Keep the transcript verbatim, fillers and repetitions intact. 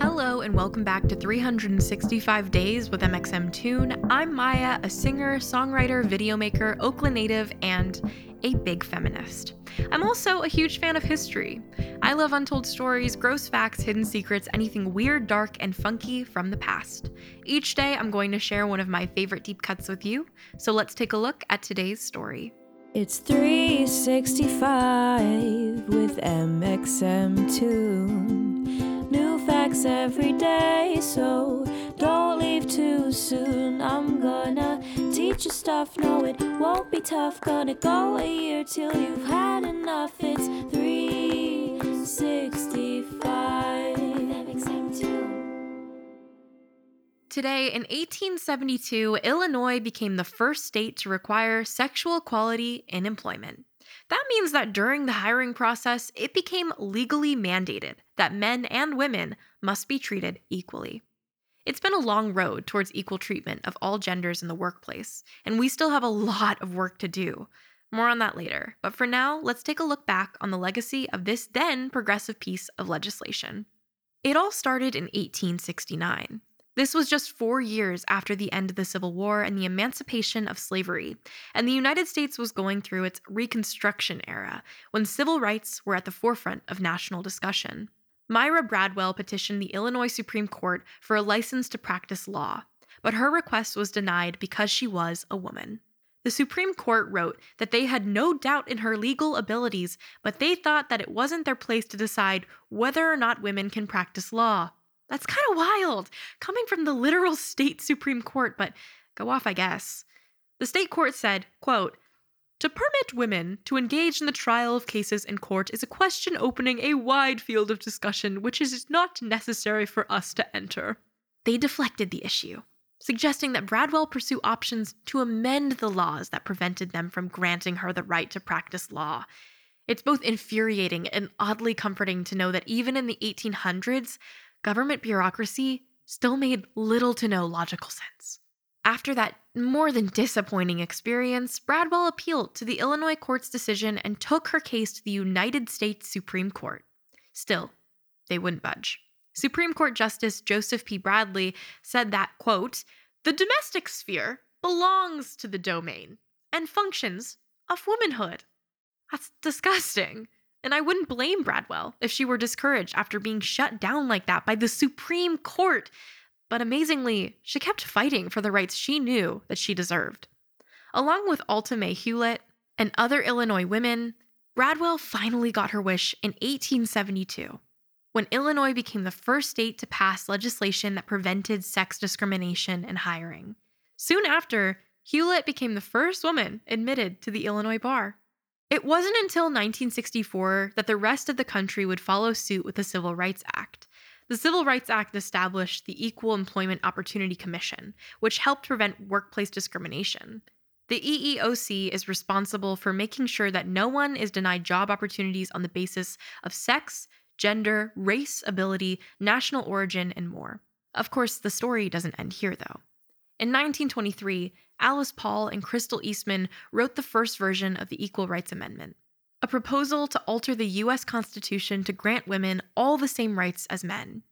Hello and welcome back to three sixty-five Days with mxmtoon. I'm Maya, a singer, songwriter, videomaker, Oakland native, and a big feminist. I'm also a huge fan of history. I love untold stories, gross facts, hidden secrets, anything weird, dark, and funky from the past. Each day I'm going to share one of my favorite deep cuts with you, so let's take a look at today's story. It's three sixty-five with mxmtoon. New facts every day, so don't leave too soon. I'm gonna teach you stuff, no it won't be tough. Gonna go a year till you've had enough. It's three sixty-five. Today, in eighteen seventy-two, Illinois became the first state to require sexual equality in employment. That means that during the hiring process, it became legally mandated that men and women must be treated equally. It's been a long road towards equal treatment of all genders in the workplace, and we still have a lot of work to do. More on that later, but for now, let's take a look back on the legacy of this then progressive piece of legislation. It all started in eighteen sixty-nine. This was just four years after the end of the Civil War and the emancipation of slavery, and the United States was going through its Reconstruction era, when civil rights were at the forefront of national discussion. Myra Bradwell petitioned the Illinois Supreme Court for a license to practice law, but her request was denied because she was a woman. The Supreme Court wrote that they had no doubt in her legal abilities, but they thought that it wasn't their place to decide whether or not women can practice law. That's kind of wild, coming from the literal state Supreme Court, but go off, I guess. The state court said, quote, "To permit women to engage in the trial of cases in court is a question opening a wide field of discussion which is not necessary for us to enter." They deflected the issue, suggesting that Bradwell pursue options to amend the laws that prevented them from granting her the right to practice law. It's both infuriating and oddly comforting to know that even in the eighteen hundreds, government bureaucracy still made little to no logical sense. After that more than disappointing experience, Bradwell appealed to the Illinois court's decision and took her case to the United States Supreme Court. Still, they wouldn't budge. Supreme Court Justice Joseph P. Bradley said that, quote, "The domestic sphere belongs to the domain and functions of womanhood." That's disgusting. And I wouldn't blame Bradwell if she were discouraged after being shut down like that by the Supreme Court. But amazingly, she kept fighting for the rights she knew that she deserved. Along with Alta Mae Hewlett and other Illinois women, Bradwell finally got her wish in eighteen seventy-two, when Illinois became the first state to pass legislation that prevented sex discrimination in hiring. Soon after, Hewlett became the first woman admitted to the Illinois bar. It wasn't until nineteen sixty-four that the rest of the country would follow suit with the Civil Rights Act. The Civil Rights Act established the Equal Employment Opportunity Commission, which helped prevent workplace discrimination. The E E O C is responsible for making sure that no one is denied job opportunities on the basis of sex, gender, race, ability, national origin, and more. Of course, the story doesn't end here, though. In nineteen twenty-three, Alice Paul and Crystal Eastman wrote the first version of the Equal Rights Amendment, a proposal to alter the U S Constitution to grant women all the same rights as men.